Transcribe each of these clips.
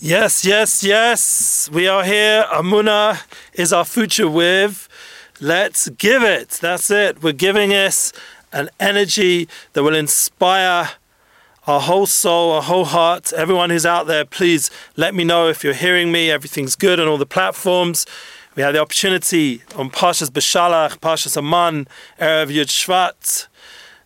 Yes. We are here. Amunah is our future with. Let's give it. That's it. We're giving us an energy that will inspire our whole soul, our whole heart. Everyone who's out there, please let me know if you're hearing me. Everything's good on all the platforms. We have the opportunity on Parshas Beshalach, Parshas Aman, Erev Yud Shvat.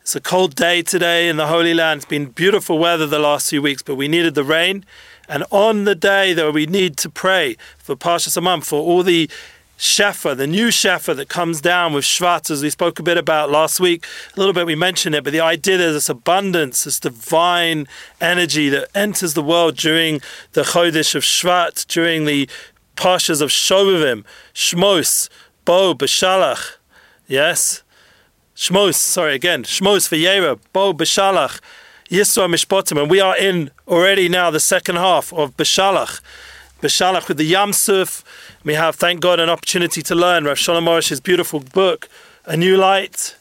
It's a cold day today in the Holy Land. It's been beautiful weather the last few weeks, but we needed the rain. And on the day that we need to pray for Parshas Aman, for all the Shefa, the new Shefa that comes down with Shvat, as we spoke a bit about last week, a little bit we mentioned it, but the idea there's this abundance, this divine energy that enters the world during the Chodesh of Shvat, during the Parshas of Shovavim, Shmos, Bo, Beshalach, yes? Shmos, Vayera, Bo, Beshalach, Yisro Mishpotim, and we are in already now the second half of Beshalach with the Yam Suf. We have, thank God, an opportunity to learn Rav Sholem Orish's beautiful book, A New Light,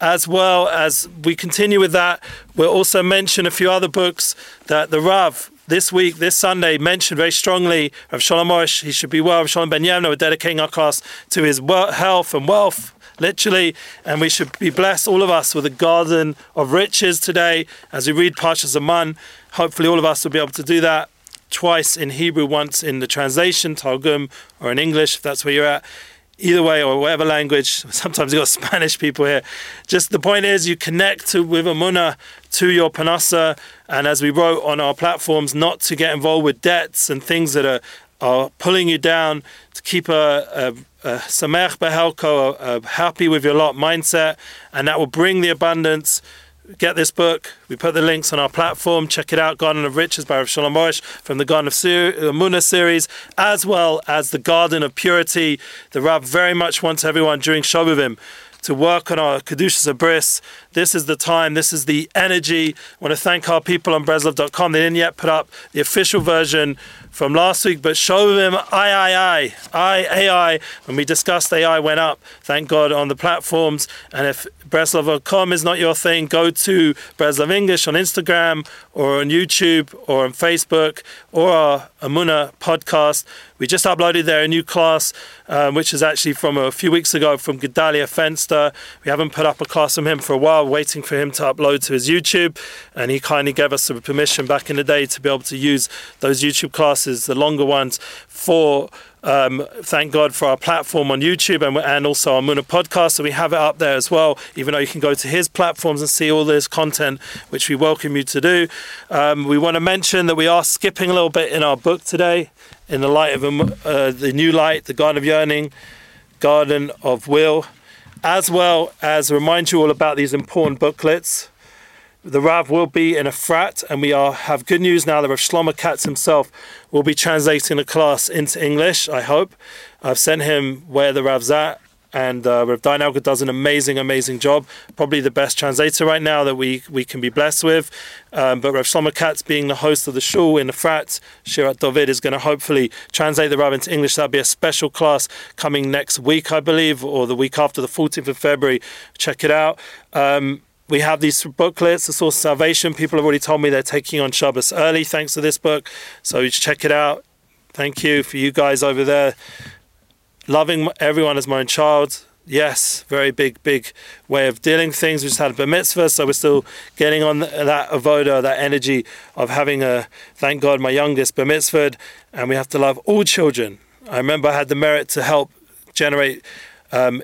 as well as we continue with that. We'll also mention a few other books that the Rav, this week, this Sunday, mentioned very strongly. Rav Sholem Orish, he should be well. Rav Sholem Ben Yemna, we're dedicating our class to his health and wealth. Literally, and we should be blessed, all of us, with a garden of riches today as we read Parshas Aman. Hopefully all of us will be able to do that twice in Hebrew, once in the translation, Targum, or in English, if that's where you're at. Either way, or whatever language, sometimes you've got Spanish people here. Just the point is, you connect with Amunah to your Panasa, and as we wrote on our platforms, not to get involved with debts and things that are pulling you down, to keep a Samech Behelko, a happy with your lot mindset, and that will bring the abundance. Get this book. We put the links on our platform. Check it out, Garden of Riches by Rav Sholem Orish from the Garden of Amunah series, as well as the Garden of Purity. The Rav very much wants everyone during Shovavim to work on our Kedushas Habris. This is the time, this is the energy. I want to thank our people on Breslov.com. They didn't yet put up the official version from last week, but Shovavim AI, when we discussed AI went up, thank God, on the platforms. And if Breslov.com is not your thing, go to Breslov English on Instagram or on YouTube or on Facebook or our Amunah podcast. We just uploaded there a new class, which is actually from a few weeks ago from Gedalia Fenster. We haven't put up a class from him for a while, waiting for him to upload to his YouTube. And he kindly gave us the permission back in the day to be able to use those YouTube classes, the longer ones, for thank God for our platform on YouTube and also our Amunah podcast. So we have it up there as well, even though you can go to his platforms and see all this content, which we welcome you to do. We want to mention that we are skipping a little bit in our book today, in the light of the new light, the Garden of Yearning, Garden of Will, as well as remind you all about these important booklets. The Rav will be in a frat, and we have good news now that Rav Shlomo Katz himself will be translating the class into English, I hope. I've sent him where the Rav's at, and Rav Dainalga does an amazing, amazing job. Probably the best translator right now that we can be blessed with. But Rav Shlomo Katz, being the host of the shul in the frat, Shirat David, is going to hopefully translate the Rav into English. That'll be a special class coming next week, I believe, or the week after, the 14th of February. Check it out. We have these booklets, The Source of Salvation. People have already told me they're taking on Shabbos early thanks to this book. So you check it out. Thank you for you guys over there. Loving everyone as my own child. Yes, very big way of dealing things. We just had a bar mitzvah, so we're still getting on that avoda, that energy of having thank God, my youngest bar mitzvah. And we have to love all children. I remember I had the merit to help generate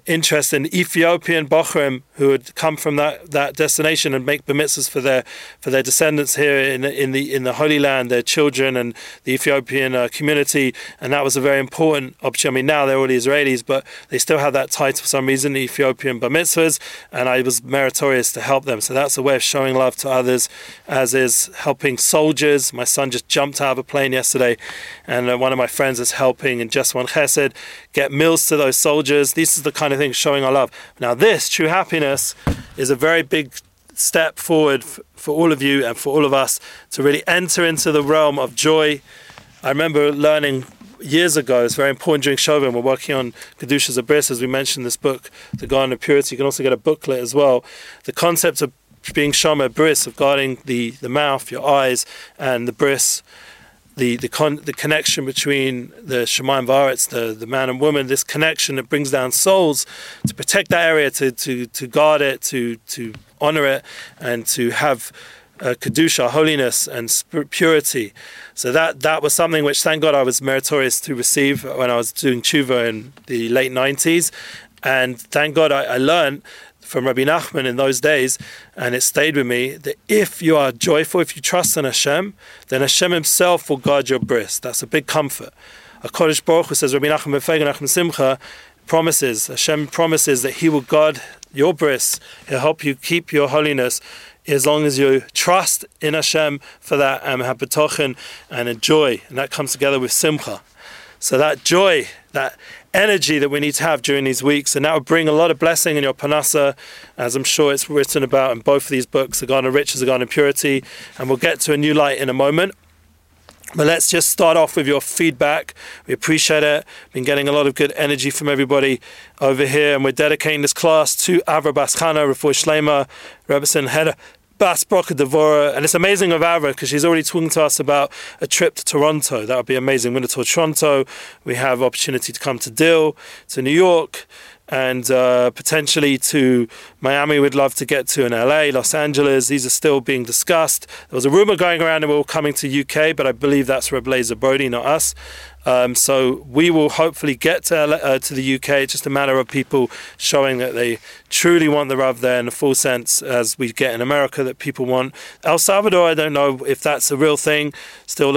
interest in Ethiopian Bochrim who had come from that destination and make bar mitzvahs for their descendants here in the Holy Land, their children and the Ethiopian community, and that was a very important option. I mean, now they're already Israelis, but they still have that title for some reason, Ethiopian bar mitzvahs, and I was meritorious to help them. So that's a way of showing love to others, as is helping soldiers. My son just jumped out of a plane yesterday, and one of my friends is helping in Just One Chesed get meals to those soldiers. This is the kind of thing showing our love. Now this, true happiness, is a very big step forward for all of you and for all of us to really enter into the realm of joy. I remember learning years ago, it's very important during Shovavim, we're working on Kedushas Habris, as we mentioned this book, The Garden of Purity. You can also get a booklet as well. The concept of being Shomer Bris, of guarding the mouth, your eyes, and the bris, the connection between the Shemayim Va'aretz, the man and woman, this connection that brings down souls, to protect that area, to guard it, to honor it, and to have Kedusha, holiness, and purity. So that was something which, thank God, I was meritorious to receive when I was doing tshuva in the late 90s. And thank God I learned from Rabbi Nachman in those days, and it stayed with me, that if you are joyful, if you trust in Hashem, then Hashem himself will guard your breast. That's a big comfort. HaKadosh Baruch Hu says, Rabbi Nachman ben Feige, Nachman Simcha, Hashem promises that he will guard your breasts. He'll help you keep your holiness, as long as you trust in Hashem for that, and have betochen and a joy, and that comes together with simcha. So that joy, that energy that we need to have during these weeks, and that will bring a lot of blessing in your panasa, as I'm sure it's written about in both of these books, the Garden of Riches, the Garden of Purity, and we'll get to a new light in a moment. But let's just start off with your feedback. We appreciate it. Been getting a lot of good energy from everybody over here, and we're dedicating this class to Avra Bas Chana, Rafur Shlema, Rebbetzin Heder Bas Brocha Devora. And it's amazing of Avra, because she's already talking to us about a trip to Toronto. That would be amazing. We're going to tour Toronto. We have opportunity to come to Dill, to New York, and potentially to Miami. We'd love to get to, in LA, Los Angeles. These are still being discussed. There was a rumor going around that we were coming to UK, but I believe that's Reb Lezer Brody, not us. So we will hopefully get to the UK. It's just a matter of people showing that they truly want the Rav there in the full sense, as we get in America, that people want. El Salvador, I don't know if that's a real thing. Still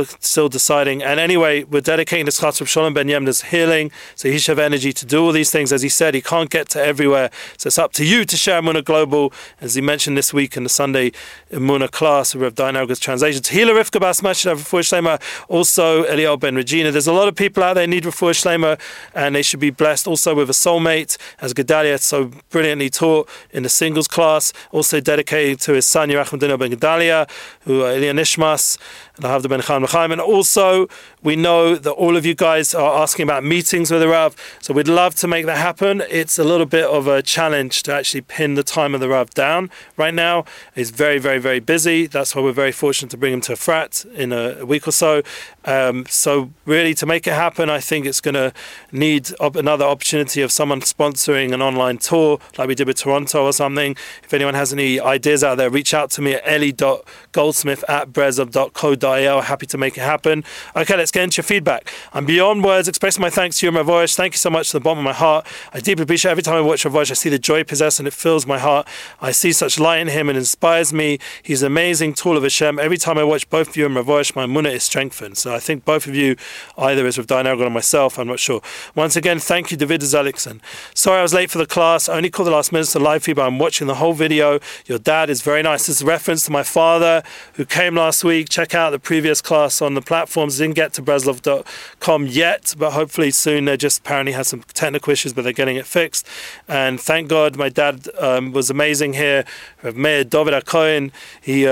deciding. And anyway, we're dedicating this class to Sholem Ben Yemna's healing, so he should have energy to do all these things. As he said, he can't get to everywhere, so it's up to you to share Emunah Global, as he mentioned this week in the Sunday Emunah class with Rav Dainalga's translation. Tehila Rivka Bas Mashad, Rafur Shlema, also Eliel Ben Regina. There's a lot of people out there need Rafur Shlema, and they should be blessed also with a soulmate, as Gedalia so brilliantly taught in the singles class, also dedicated to his son Yerachim Dino Ben Gedalia, who Elian Nishmas, and Lahavda Ben Chaim L'Chaim. And also, we know that all of you guys are asking about meetings with the Rav, so we'd love to make that happen. It's a little bit of a challenge to actually pin the time of the Rav down right now. He's very, very, very busy. That's why we're very fortunate to bring him to a frat in a week or so. So really, to make it happen, I think it's going to need another opportunity of someone sponsoring an online tour like we did with Toronto or something. If anyone has any ideas out there, reach out to me at ellie.goldsmith@brezov.co.il. Happy to make it happen. Okay, let's get into your feedback. I'm beyond words expressing my thanks to you and my voice. Thank you so much to the bottom of my heart. I deeply appreciate every time I watch your voice. I see the joy possessed, and it fills my heart. I see such light in him and inspires me. He's an amazing tool of Hashem. Every time I watch both of you and Ravosh, my munah is strengthened. So I think both of you, either as with Dainalga or myself, I'm not sure. Once again, thank you, David Zalikson. Sorry I was late for the class. I only called the last minute to live feed, but I'm watching the whole video. Your dad is very nice. This is a reference to my father who came last week. Check out the previous class on the platforms. Didn't get to breslov.com yet, but hopefully soon. They just apparently had some technical issues, but they're getting it fixed. And thank God my dad was amazing here. Mayor David Akoin, he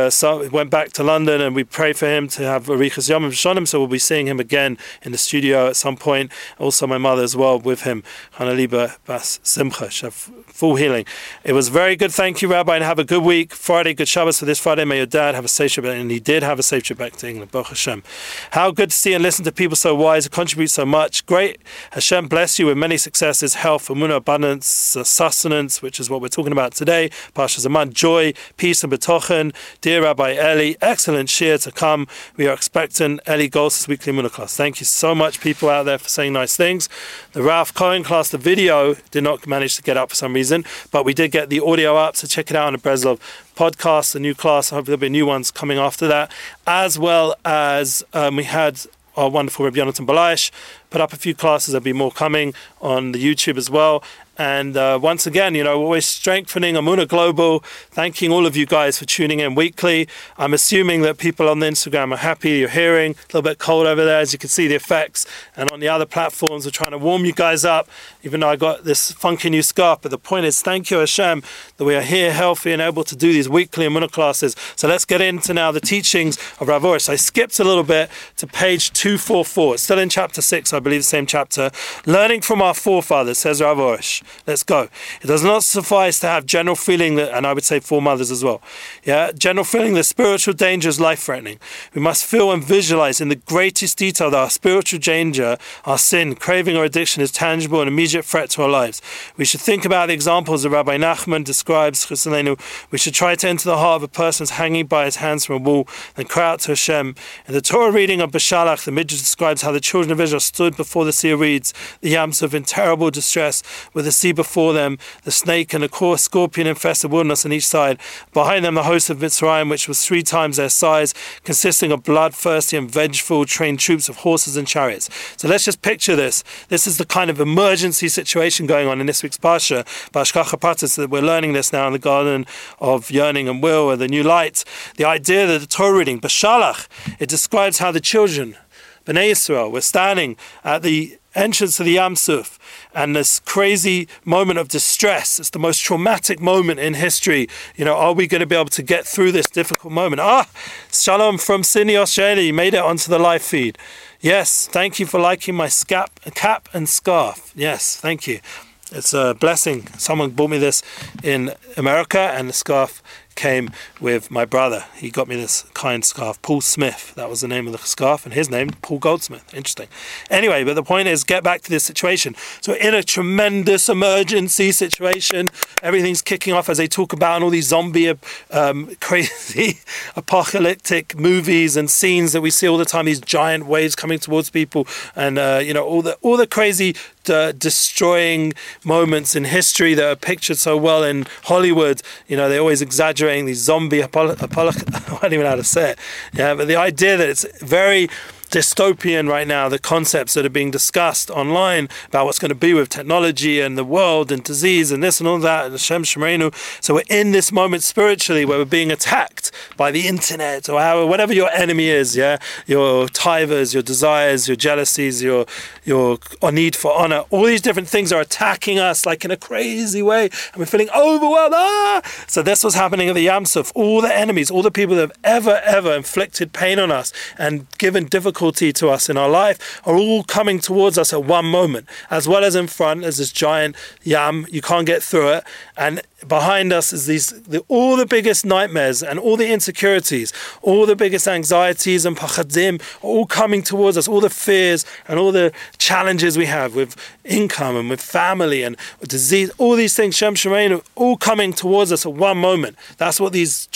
went back to London, and we pray for him to have Arichas Yom Shonim, so we'll be seeing him again in the studio at some point. Also my mother as well with him, Hanaliba Bas Simcha, full healing. It was very good, thank you Rabbi, and have a good week. Friday, good Shabbos for this Friday. May your dad have a safe trip, and he did have a safe trip back to England, Baruch Hashem. How good to see and listen to people so wise who contribute so much. Great, Hashem bless you with many successes, health, emunah, abundance, sustenance, which is what we're talking about today, Parsha Zaman, joy, peace and betochen. Dear Rabbi Eli, excellent shir to come. We are expecting Eli Goltz's weekly emunah class. Thank you so much, people out there, for saying nice things. The Ralph Cohen class, the video did not manage to get up for some reason, but we did get the audio up, so check it out on the Breslov podcast, the new class. I hope there'll be new ones coming after that, as well as we had our wonderful Rabbi Yonatan Balayesh put up a few classes. There'll be more coming on the YouTube as well. And once again, always strengthening Emunah Global, thanking all of you guys for tuning in weekly. I'm assuming that people on the Instagram are happy you're hearing. A little bit cold over there, as you can see the effects. And on the other platforms, we're trying to warm you guys up, even though I got this funky new scarf. But the point is, thank you Hashem that we are here healthy and able to do these weekly Emunah classes. So let's get into now the teachings of Rav Oresh. I skipped a little bit to page 244. It's still in chapter 6, I believe, the same chapter. Learning from our forefathers, says Rav Oresh. let's go. It does not suffice to have general feeling that, and I would say for mothers as well, yeah, general feeling that spiritual danger is life-threatening. We must feel and visualize in the greatest detail that our spiritual danger, our sin, craving or addiction is tangible and immediate threat to our lives. We should think about the examples that Rabbi Nachman describes, Chassidenu. We should try to enter the heart of a person hanging by his hands from a wall and cry out to Hashem. In the Torah reading of Beshalach, the Midrash describes how the children of Israel stood before the sea of reeds, the Yamsuf, in terrible distress, with the sea before them, the snake and the coarse scorpion infested wilderness on each side. Behind them, the host of Mitzrayim, which was 3 times their size, consisting of bloodthirsty and vengeful trained troops of horses and chariots. So let's just picture this. This is the kind of emergency situation going on in this week's Parsha, B'Hashgacha Pratis, so that we're learning this now in the Garden of Yearning and Will, and the new light. The idea that the Torah reading, Beshalach, it describes how the children, Bnei Yisrael, were standing at the entrance to the Yam Suf, and this crazy moment of distress. It's the most traumatic moment in history. You know, are we going to be able to get through this difficult moment? Shalom from Sydney, Australia. You made it onto the live feed. Yes, thank you for liking my cap and scarf. Yes, thank you. It's a blessing. Someone bought me this in America, and the scarf came with my brother. He got me this kind scarf, Paul Smith. That was the name of the scarf, and his name, Paul Goldsmith. Interesting. Anyway, but the point is, get back to this situation. So in a tremendous emergency situation, everything's kicking off, as they talk about in all these zombie, crazy apocalyptic movies and scenes that we see all the time, these giant waves coming towards people, and all the crazy destroying moments in history that are pictured so well in Hollywood. You know, they always exaggerate these zombie I don't even know how to say it. Yeah, but the idea that it's very dystopian right now, the concepts that are being discussed online about what's going to be with technology and the world and disease and this and all that, and Hashem Shemreinu. So we're in this moment spiritually where we're being attacked by the internet or whatever your enemy is, yeah, your tivers, your desires, your jealousies, your need for honor. All these different things are attacking us like in a crazy way, and we're feeling overwhelmed. So this was happening at the Yam Suf. All the enemies, all the people that have ever inflicted pain on us and given difficulty to us in our life are all coming towards us at one moment. As well as in front is this giant yam, you can't get through it, and behind us is all the biggest nightmares and all the insecurities, all the biggest anxieties and pachadim are all coming towards us, all the fears and all the challenges we have with income and with family and disease, all these things, Shem Shemeinu, all coming towards us at one moment. That's what these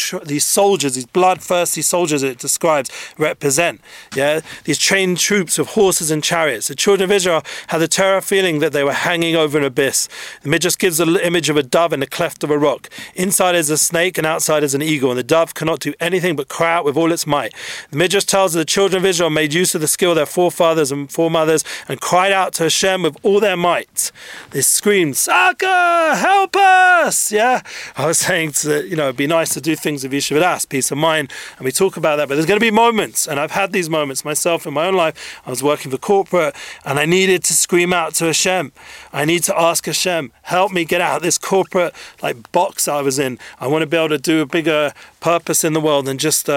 soldiers, these bloodthirsty soldiers it describes, represent. Yeah, these trained troops of horses and chariots. The children of Israel had the terror feeling that they were hanging over an abyss. The Midrash gives the image of a dove in the cleft of a rock. Inside is a snake and outside is an eagle, and the dove cannot do anything but cry out with all its might. The Midrash tells that the children of Israel made use of the skill of their forefathers and foremothers and cried out to Hashem with all their might. They screamed, Saka, help us! Yeah, I was saying that, you know, it'd be nice to do things with Yeshivadas, peace of mind, and we talk about that, but there's going to be moments, and I've had these moments myself in my own life. I was working for corporate and I needed to scream out to Hashem. I need to ask Hashem, help me get out of this corporate box I was in. I want to be able to do a bigger purpose in the world and just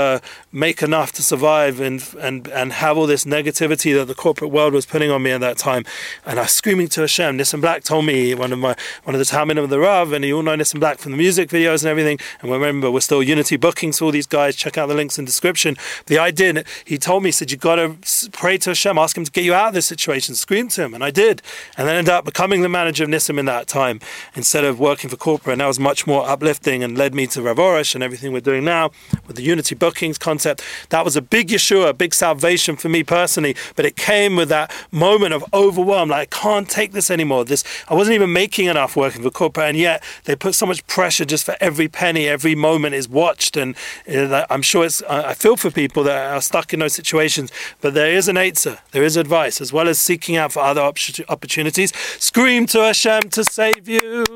make enough to survive and have all this negativity that the corporate world was putting on me at that time. And I was screaming to Hashem. Nissim Black told me, one of the Talmidim of the Rav, and you all know Nissim Black from the music videos and everything, and remember, we're still Unity booking, so all these guys, check out the links in the description. The idea, he told me, he said, you got to pray to Hashem, ask him to get you out of this situation, scream to him, and I did. And then ended up becoming the manager of Nissim in that time, instead of working for corporate, and that was much more uplifting and led me to Rav Oresh and everything we're doing now with the Unity bookings concept. That was a big Yeshua, a big salvation for me personally, but it came with that moment of overwhelm, like I can't take this anymore. I wasn't even making enough working for corporate, and yet they put so much pressure just for every penny, every moment is watched, and I'm sure I feel for people that are stuck in those situations, but there is an answer, there is advice, as well as seeking out for other opportunities. Scream to Hashem to save you.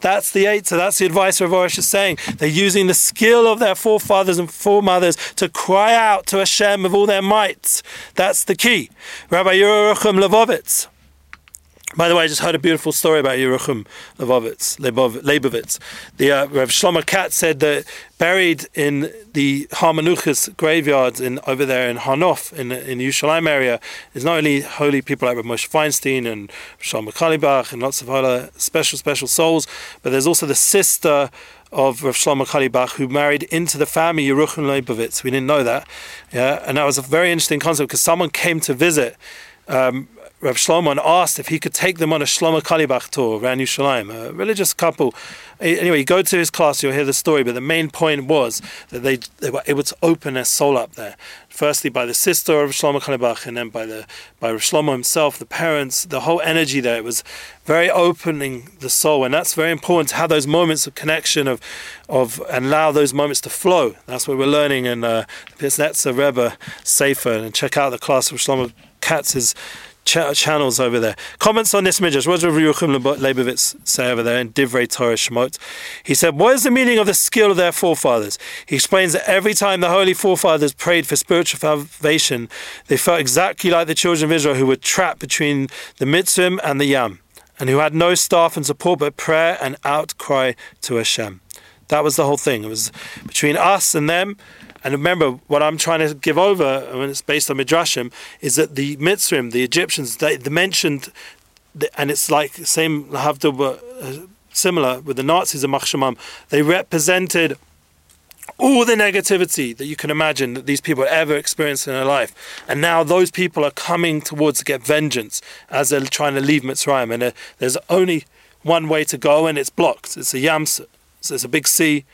That's the answer, that's the advice Rav Oresh is saying. They're using the skill of their forefathers and foremothers to cry out to Hashem with all their might. That's the key. Rabbi Yerucham Levovitz By the way, I just heard a beautiful story about Yeruchim Leibovitz. The Rav Shlomo Katz said that buried in the Harmanuchas graveyards over there in Hanof, in the Yerushalayim area, is not only holy people like Rav Moshe Feinstein and Shlomo Kalibach and lots of other special souls, but there's also the sister of Rav Shlomo Kalibach, who married into the family Yeruchim Leibovitz. We didn't know that. Yeah? And that was a very interesting concept, because someone came to visit Rav Shlomo and asked if he could take them on a Shlomo Kalibach tour around Yerushalayim, a religious couple. Anyway, you go to his class, you'll hear the story, but the main point was that they were able to open their soul up there. Firstly, by the sister of Shlomo Kalibach, and then by Rav Shlomo himself, the parents, the whole energy there. It was very opening the soul, and that's very important, to have those moments of connection and allow those moments to flow. That's what we're learning in the Pirsnetzer Rebbe Sefer, and check out the class of Shlomo Katz's channels over there. Comments on this midrash. What does Yeruchim Leibovitz say over there in Divrei Torah Shemot? He said, "What is the meaning of the skill of their forefathers?" He explains that every time the holy forefathers prayed for spiritual salvation, they felt exactly like the children of Israel, who were trapped between the Mitzvim and the Yam, and who had no staff and support but prayer and outcry to Hashem. That was the whole thing. It was between us and them. And remember, what I'm trying to give over, and it's based on Midrashim, is that the Mitzrim, the Egyptians, they mentioned, and it's like the same, similar with the Nazis and Machshamam, they represented all the negativity that you can imagine that these people ever experienced in their life. And now those people are coming towards to get vengeance as they're trying to leave Mitzrayim. And there's only one way to go, and it's blocked. It's a Yam, so it's a big sea.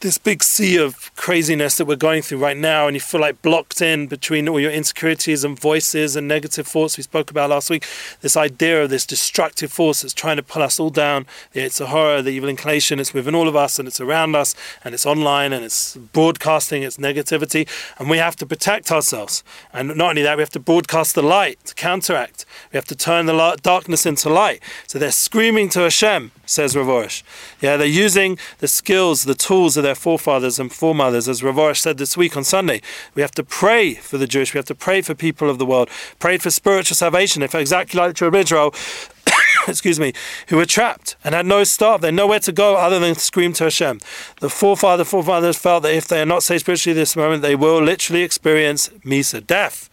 This big sea of craziness that we're going through right now, and you feel like blocked in between all your insecurities and voices and negative thoughts we spoke about last week. This idea of this destructive force that's trying to pull us all down. It's a horror, the evil inclination, it's within all of us, and it's around us, and it's online, and it's broadcasting its negativity, and we have to protect ourselves. And not only that, we have to broadcast the light to counteract. We have to turn the darkness into light. So they're screaming to Hashem, says Rav Oresh. Yeah, they're using the skills, the tools of their forefathers and foremothers. As Rav Oresh said this week on Sunday, we have to pray for the Jewish, we have to pray for people of the world, pray for spiritual salvation. They felt exactly like the children of Israel, who were trapped and had no staff. They had nowhere to go other than scream to Hashem. The forefathers felt that if they are not saved spiritually this moment, they will literally experience Misa, death.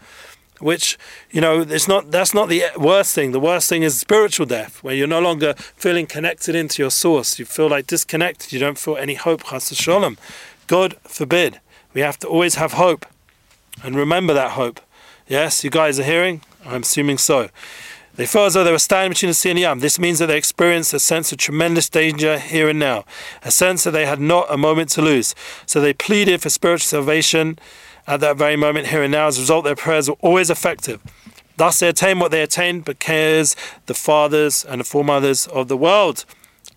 Which, that's not the worst thing. The worst thing is spiritual death, where you're no longer feeling connected into your source. You feel like disconnected. You don't feel any hope. Chas v'shalom. God forbid. We have to always have hope and remember that hope. Yes, you guys are hearing? I'm assuming so. They felt as though they were standing between the sea and the Yam. This means that they experienced a sense of tremendous danger here and now, a sense that they had not a moment to lose. So they pleaded for spiritual salvation at that very moment, here and now. As a result, their prayers were always effective. Thus they attained what they attained because the fathers and the foremothers of the world.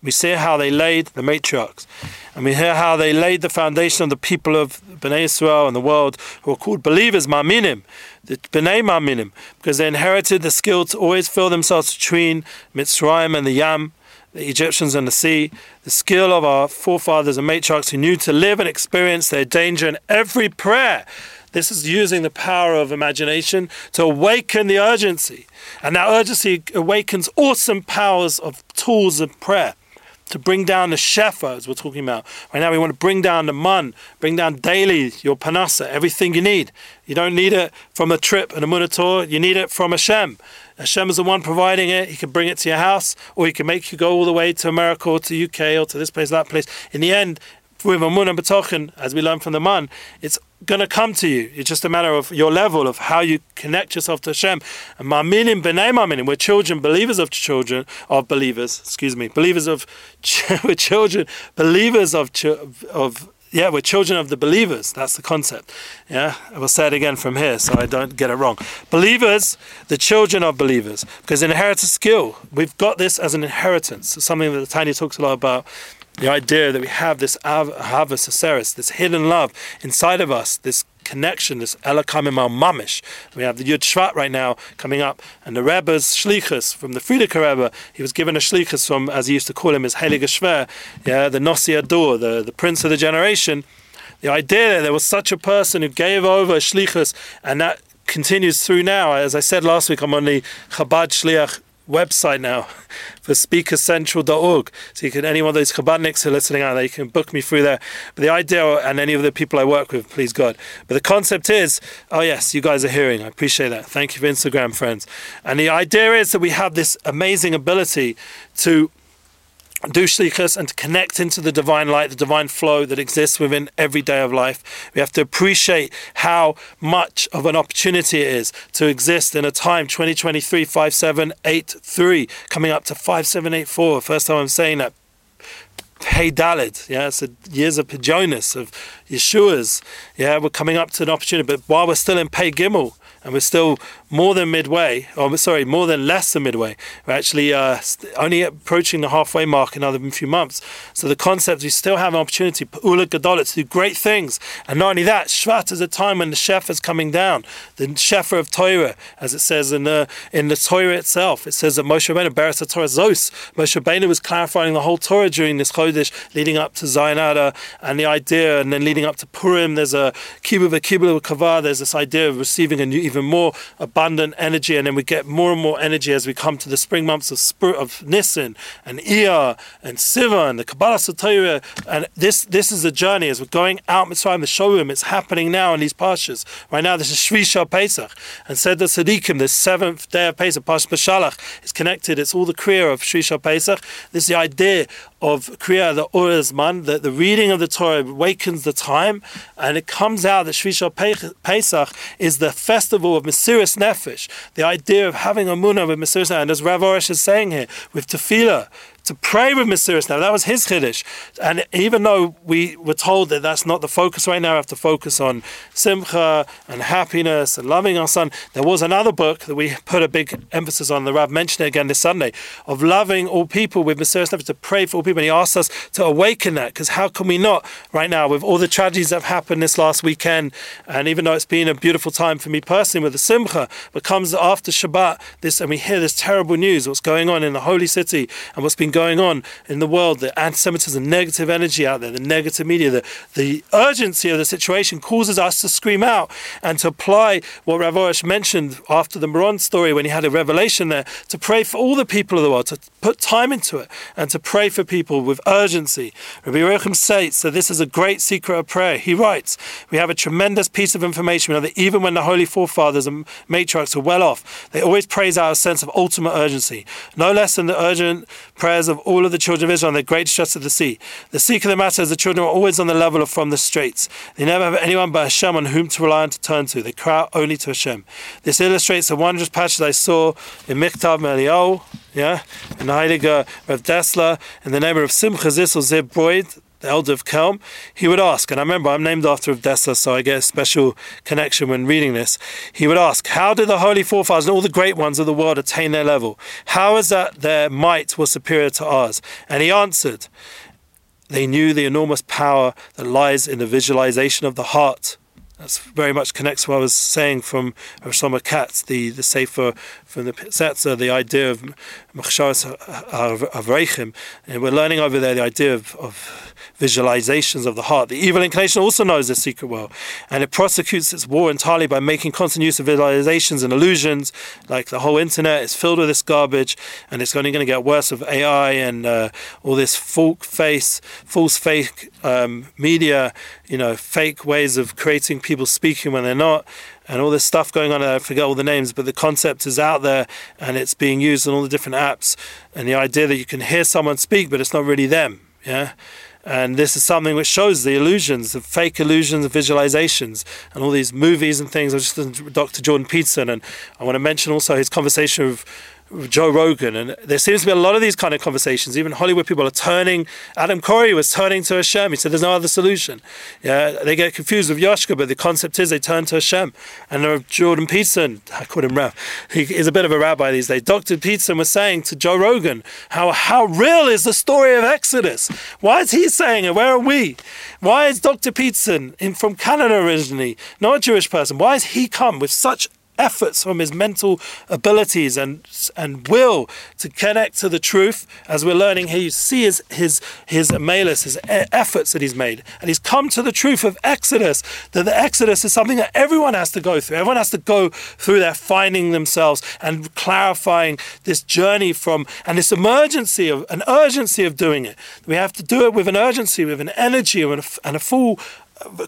We see how they laid the matriarchs, and we hear how they laid the foundation of the people of Bnei Israel and the world, who are called believers, Ma'aminim, the Bnei Ma'aminim, because they inherited the skill to always fill themselves between Mitzrayim and the Yam, the Egyptians and the sea, the skill of our forefathers and matriarchs, who knew to live and experience their danger in every prayer. This is using the power of imagination to awaken the urgency. And that urgency awakens awesome powers of tools of prayer to bring down the shefa, as we're talking about. Right now we want to bring down the man, bring down daily your panasa, everything you need. You don't need it from a trip and a munator, you need it from Hashem. Hashem is the one providing it. He can bring it to your house, or he can make you go all the way to America or to UK or to this place, that place. In the end, with Amun and B'tochen, as we learn from the man, it's going to come to you. It's just a matter of your level of how you connect yourself to Hashem. And Ma'aminim B'nei Ma'aminim, we're children, we're children of the believers. That's the concept. Yeah, I will say it again from here so I don't get it wrong. Believers, the children of believers, because inherit a skill. We've got this as an inheritance. It's something that Tanya talks a lot about. The idea that we have this Ahava Seseris, this hidden love inside of us, this connection, this Elokim im Mamish. We have the Yud Shvat right now coming up, and the Rebbe's Shlichus from the Friedeke Rebbe. He was given a Shlichus from, as he used to call him, his Heilige Shver, the Nosi Ador, the Prince of the Generation. The idea that there was such a person who gave over Shlichus, and that continues through now. As I said last week, I'm on the Chabad Shliach website now for speakercentral.org. So you can, any one of those Chabadniks who are listening out there, you can book me through there. But the idea, and any of the people I work with, please God. But the concept is, oh yes, you guys are hearing. I appreciate that. Thank you for Instagram, friends. And the idea is that we have this amazing ability to do shlichus and to connect into the divine light, the divine flow that exists within every day of life. We have to appreciate how much of an opportunity it is to exist in a time, 2023, 5783, coming up to 5784. First time I'm saying that. Hey Dalid, yeah, it's years of Pejonas, of Yeshua's. Yeah, we're coming up to an opportunity, but while we're still in Pei Gimel, and we're still more than midway, or sorry, more than less than midway. We're actually only approaching the halfway mark in another few months. So the concept, we still have an opportunity, Pa'ula Gadolit, to do great things. And not only that, Shvat is a time when the Shefa is coming down, the Shefa of Torah, as it says in the Torah itself. It says that Moshe Rabbeinu, Beres HaTorah Zos, Moshe Rabbeinu was clarifying the whole Torah during this Chodesh, leading up to Zayin Adar, and the idea, and then leading up to Purim, there's a Kibbutz V'Kibbutz V'Kavah, there's this idea of receiving a new, even more abundant energy, and then we get more and more energy as we come to the spring months of Nisan and Iyar and Sivan, the Kabbalah Soteira, and this is the journey as we're going out Mitzrayim, the showroom. It's happening now in these pashas. Right now, this is Shvisha Pesach, and said the Tzadikim, the seventh day of Pesach, Pash Bashalach, is connected. It's all the Kriya of Shvisha Pesach. This is the idea of Kriya, the Urazman, that the reading of the Torah wakens the time, and it comes out that Shvisha Pesach is the festival of Mesiras Nefesh, the idea of having Amunah with Mesiras Nefesh, and as Rav Oresh is saying here, with Tefillah, to pray with Mesiras Nefesh, that was his Chiddush. And even though we were told that that's not the focus right now, we have to focus on Simcha and happiness and loving our son, there was another book that we put a big emphasis on, the Rav mentioned it again this Sunday, of loving all people with Mesiras Nefesh, to pray for all people, and he asked us to awaken that, because how can we not right now, with all the tragedies that have happened this last weekend, and even though it's been a beautiful time for me personally, with the Simcha, but comes after Shabbat, this, and we hear this terrible news, what's going on in the holy city, and what's been going on in the world, the anti-Semitism, negative energy out there, the negative media, the urgency of the situation causes us to scream out and to apply what Rav Oresh mentioned after the Moron story, when he had a revelation there, to pray for all the people of the world, to put time into it, and to pray for people with urgency. Rabbi Yerucham says, so this is a great secret of prayer. He writes, we have a tremendous piece of information, we know that even when the Holy Forefathers, fathers and matriarchs are well off, they always praise out a sense of ultimate urgency, no less than the urgent prayers of all of the children of Israel on the great stress of the sea. The secret of the matter is the children are always on the level of from the straits. They never have anyone but Hashem on whom to rely and to turn to. They cry out only to Hashem. This illustrates the wondrous passage I saw in Miktav Meliol, in Heiliger Rav Dessler, in the name of Simcha Zissel Zeb Broid, the elder of Kelm. He would ask, and I remember I'm named after Odessa, so I get a special connection when reading this. He would ask, how did the holy forefathers and all the great ones of the world attain their level? How is that their might was superior to ours? And he answered, they knew the enormous power that lies in the visualization of the heart. That's very much connects to what I was saying from Rosh Shlomo Katz, the Sefer from the Pitzatzer, the idea of Machsharas Avreichim. And we're learning over there the idea of visualizations of the heart. The evil inclination also knows the secret world, and it prosecutes its war entirely by making constant use of visualizations and illusions, like the whole internet is filled with this garbage, and it's only going to get worse with AI and all this false fake media, fake ways of creating people speaking when they're not, and all this stuff going on. I forget all the names, but the concept is out there, and it's being used in all the different apps, and the idea that you can hear someone speak, but it's not really them, and this is something which shows the illusions, the fake illusions, the visualizations, and all these movies and things. I was just listening to Dr. Jordan Peterson, and I want to mention also his conversation with Joe Rogan, and there seems to be a lot of these kind of conversations. Even Hollywood people are turning. Adam Corey was turning to Hashem. He said there's no other solution. They get confused with Yoshka, but the concept is they turn to Hashem. And Jordan Peterson, I called him Rav, he is a bit of a rabbi these days. Dr. Peterson was saying to Joe Rogan, how real is the story of Exodus? Why is he saying it? Where are we? Why is Dr. Peterson, from Canada originally, not a Jewish person, why has he come with such efforts, from his mental abilities and will to connect to the truth. As we're learning here, you see his malus, his efforts that he's made, and he's come to the truth of Exodus, that the Exodus is something that everyone has to go through. Everyone has to go through their finding themselves and clarifying this journey from, and this emergency of an urgency of doing it. We have to do it with an urgency, with an energy, and a full,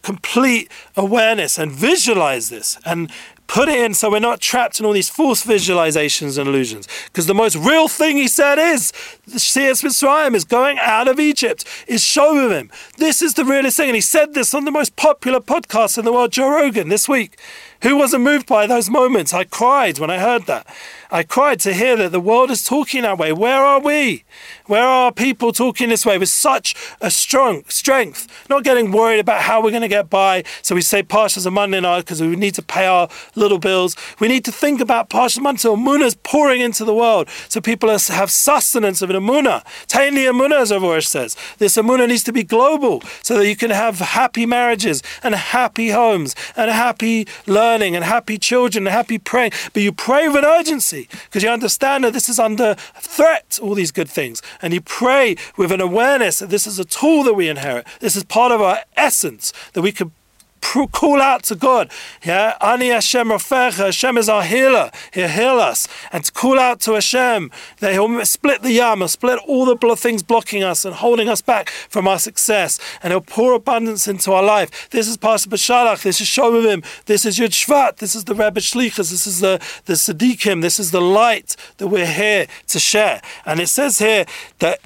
complete awareness, and visualize this and put it in, so we're not trapped in all these false visualizations and illusions. Because the most real thing he said is, Seas Mitzrayim is going out of Egypt, is Shobim. This is the realest thing. And he said this on the most popular podcast in the world, Joe Rogan, this week. Who wasn't moved by those moments? I cried when I heard that. I cried to hear that the world is talking that way. Where are we? Where are people talking this way with such a strong strength? Not getting worried about how we're going to get by. So we say Parshas Amunah because we need to pay our little bills. We need to think about Parshas Amunah until Amunah is pouring into the world, so people have sustenance of an Amunah. Tain li Amunah, as Rav Orish says. This Amunah needs to be global, so that you can have happy marriages and happy homes and happy learning and happy children and happy praying. But you pray with an urgency, because you understand that this is under threat, all these good things. And you pray with an awareness that this is a tool that we inherit. This is part of our essence, that we could call out to God. Yeah, Ani Hashem Rofecha. Hashem is our healer. He'll heal us. And to call out to Hashem, that He'll split the yam, He'll split all the things blocking us and holding us back from our success. And He'll pour abundance into our life. This is Parshat B'Shalach. This is Shomavim. This is Yud Shvat. This is the Rebbe Shlichus. This is the Tzaddikim. This is the light that we're here to share. And it says here that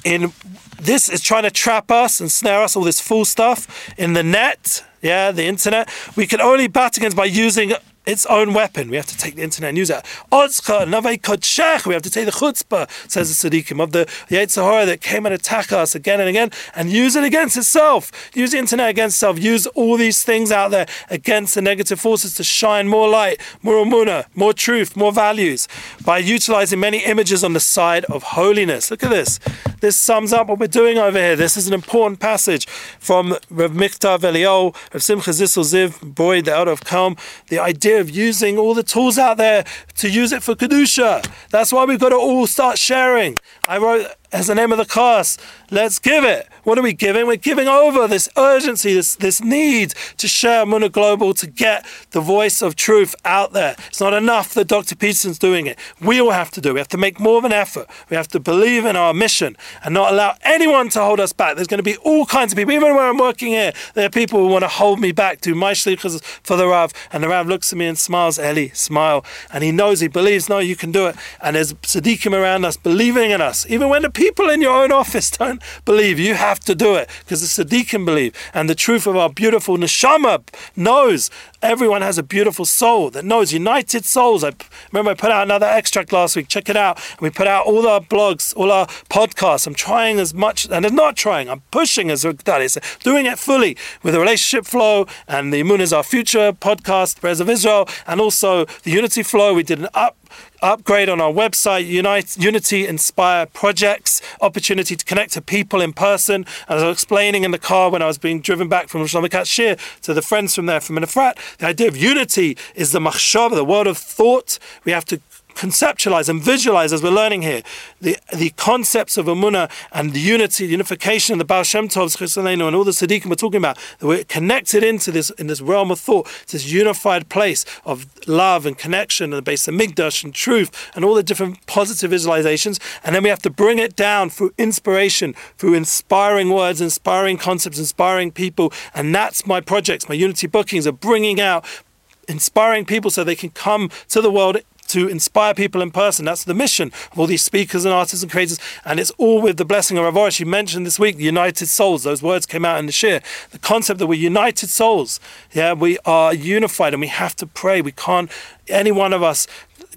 this is trying to trap us and snare us, all this fool stuff, in the net. Yeah, the internet. We can only bat against by using its own weapon. We have to take the internet and use it. Otzcha, navei kodshech. We have to take the chutzpah, says the tzaddikim, of the Yetzer Hara that came and attacked us again and again, and use it against itself. Use the internet against itself. Use all these things out there against the negative forces to shine more light, more amunah, more truth, more values, by utilizing many images on the side of holiness. Look at this. This sums up what we're doing over here. This is an important passage from Rav Miktav Eliyahu, Rav Simcha Zissel Ziv, Boyd, the elder of Qom. The idea of using all the tools out there to use it for Kedusha. That's why we've got to all start sharing. I wrote as the name of the class, let's give it. What are we giving? We're giving over this urgency, this need to share Amunah Global, to get the voice of truth out there. It's not enough that Dr. Peterson's doing it. We all have to do it. We have to make more of an effort. We have to believe in our mission and not allow anyone to hold us back. There's going to be all kinds of people. Even when I'm working here, there are people who want to hold me back, do my shlichus for the Rav, and the Rav looks at me and smiles. Eli, smile. And he knows, he believes, no, you can do it. And there's tzaddikim around us believing in us. Even when the people in your own office don't believe, you have to do it, because the tzaddikim believe, and the truth of our beautiful neshama knows. Everyone has a beautiful soul that knows, united souls. I remember I put out another extract last week. Check it out. We put out all our blogs, all our podcasts. I'm trying as much, and I'm not trying. I'm pushing as that. It's doing it fully with the Relationship Flow and the Amunah Is Our Future podcast, Prayers of Israel, and also the Unity Flow. We did an upgrade on our website, Unity Inspire Projects, opportunity to connect to people in person. As I was explaining in the car when I was being driven back from Rosh Hashanah Shir to the friends from there, from Minafrat, the idea of unity is the machshava, the world of thought. We have to conceptualize and visualize, as we're learning here, the concepts of Amunah and the unity, the unification, and the Baal Shem Tov, Chesaleinu, and all the Tzaddikim we're talking about, that we're connected into this, in this realm of thought, this unified place of love and connection, and the base of Migdash and truth, and all the different positive visualizations. And then we have to bring it down through inspiration, through inspiring words, inspiring concepts, inspiring people. And that's my projects, my unity bookings are bringing out inspiring people so they can come to the world to inspire people in person. That's the mission of all these speakers and artists and creators. And it's all with the blessing of Rav Orish. You mentioned this week, united souls. Those words came out in the shir. The concept that we're united souls. Yeah, we are unified, and we have to pray. We can't, any one of us,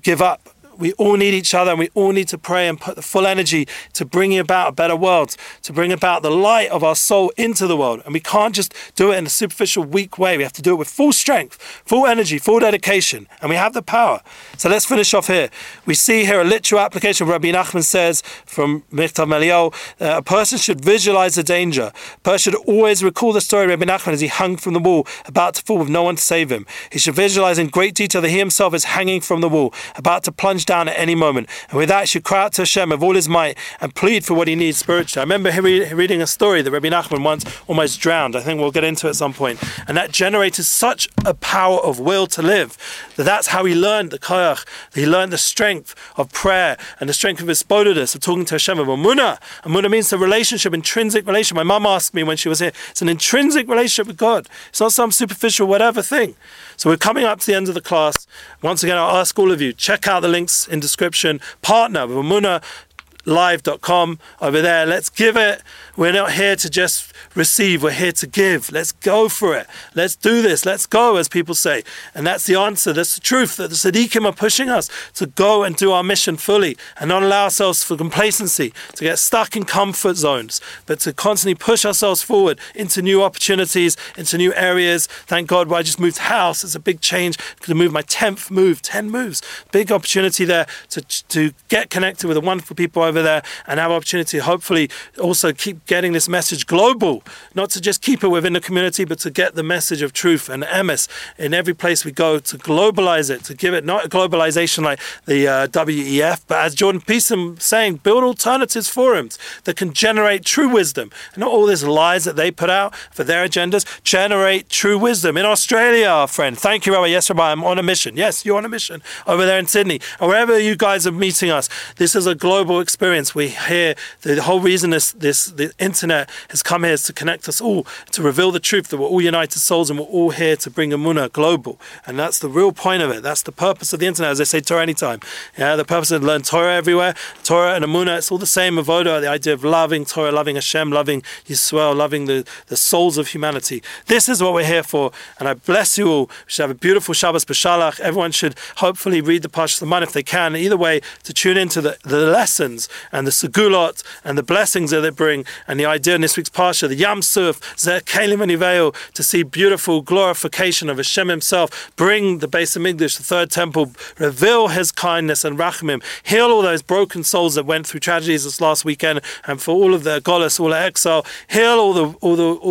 give up. We all need each other, and we all need to pray and put the full energy to bring about a better world, to bring about the light of our soul into the world. And we can't just do it in a superficial, weak way. We have to do it with full strength, full energy, full dedication, and we have the power. So let's finish off here. We see here a literal application. Rabbi Nachman says from Miktav Meliel, a person should visualize the danger. A person should always recall the story of Rabbi Nachman as he hung from the wall, about to fall with no one to save him. He should visualize in great detail that he himself is hanging from the wall, about to plunge down at any moment. And with that, he should cry out to Hashem with all his might and plead for what he needs spiritually. I remember reading a story that Rabbi Nachman once almost drowned. I think we'll get into it at some point. And that generated such a power of will to live, that's how he learned the koyach. He learned the strength of prayer and the strength of his spodidus, of talking to Hashem, of Amunah. Amunah means the relationship, intrinsic relationship. My mum asked me when she was here, it's an intrinsic relationship with God. It's not some superficial whatever thing. So we're coming up to the end of the class. Once again, I'll ask all of you, check out the links in description. Partner with AmunahLive.com over there. Let's give it. We're not here to just receive. We're here to give. Let's go for it. Let's do this. Let's go, as people say. And that's the answer. That's the truth, that the Tzaddikim are pushing us to go and do our mission fully and not allow ourselves for complacency, to get stuck in comfort zones, but to constantly push ourselves forward into new opportunities, into new areas. Thank God, I just moved house. It's a big change. I'm going to move my 10th move, 10 moves. Big opportunity there to get connected with the wonderful people over there and have opportunity to hopefully also keep getting this message global, not to just keep it within the community, but to get the message of truth and emes in every place we go, to globalize it, to give it not a globalization like the WEF, but as Jordan Peterson saying, build alternatives forums that can generate true wisdom, and not all these lies that they put out for their agendas. Generate true wisdom in Australia, our friend. Thank you, Rabbi. Yes, Rabbi, I'm on a mission. Yes, you're on a mission over there in Sydney, and wherever you guys are meeting us. This is a global experience. We hear the whole reason this internet has come here is to connect us all, to reveal the truth that we're all united souls and we're all here to bring Amunah global. And that's the real point of it. That's the purpose of the internet, as they say, Torah anytime. Yeah, the purpose of learn Torah everywhere. Torah and Amunah, it's all the same avoda, the idea of loving Torah, loving Hashem, loving Yisrael, loving the souls of humanity. This is what we're here for. And I bless you all. We should have a beautiful Shabbos B'Shalach. Everyone should hopefully read the Parshas Aman if they can. Either way, to tune into the lessons and the segulot and the blessings that they bring, and the idea in this week's Parsha, the Yam Suf, Zerkelim Aniveil, to see beautiful glorification of Hashem himself, bring the Beis Hamikdash, the third temple, reveal his kindness and Rachmim, heal all those broken souls that went through tragedies this last weekend, and for all of the Golas, all the exile, heal all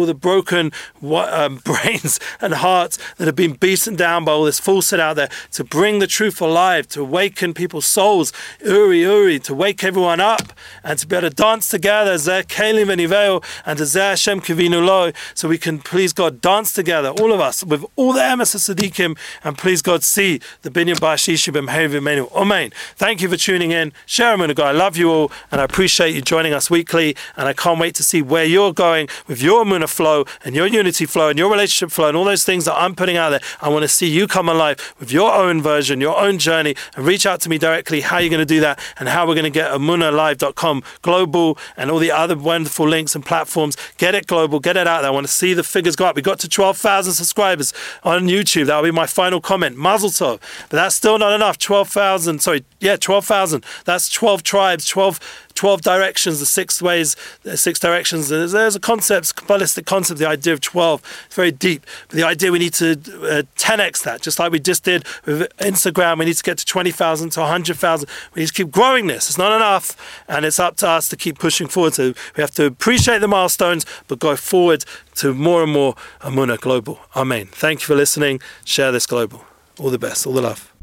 the broken brains and hearts that have been beaten down by all this falsehood out there, to bring the truth alive, to awaken people's souls, Uri, to wake everyone up, and to be able to dance together, Zerkelim Aniveil, and to Zer Hashem Kivinu Lo, so we can, please God, dance together, all of us, with all the emes of Tzaddikim, and please God, see the Binyan Ba'ashishi B'mhevi Menu. Amen. Thank you for tuning in. Share Amunah. I love you all, and I appreciate you joining us weekly, and I can't wait to see where you're going with your Amunah flow, and your unity flow, and your relationship flow, and all those things that I'm putting out there. I want to see you come alive with your own version, your own journey, and reach out to me directly how you're going to do that, and how we're going to get AmunahLive.com global, and all the other wonderful links and platforms. Get it global, get it out there. I want to see the figures go up. We got to 12,000 subscribers on YouTube. That'll be my final comment. Mazel tov. But that's still not enough. 12,000. That's 12 tribes, 12 directions, the six ways, the six directions. There's a concept, Kabbalistic concept, the idea of 12. It's very deep. But the idea we need to 10x that, just like we just did with Instagram. We need to get to 20,000 to 100,000. We need to keep growing this. It's not enough, and it's up to us to keep pushing forward. So we have to appreciate the milestones, but go forward to more and more Amunah global. Amen. Thank you for listening. Share this global. All the best. All the love.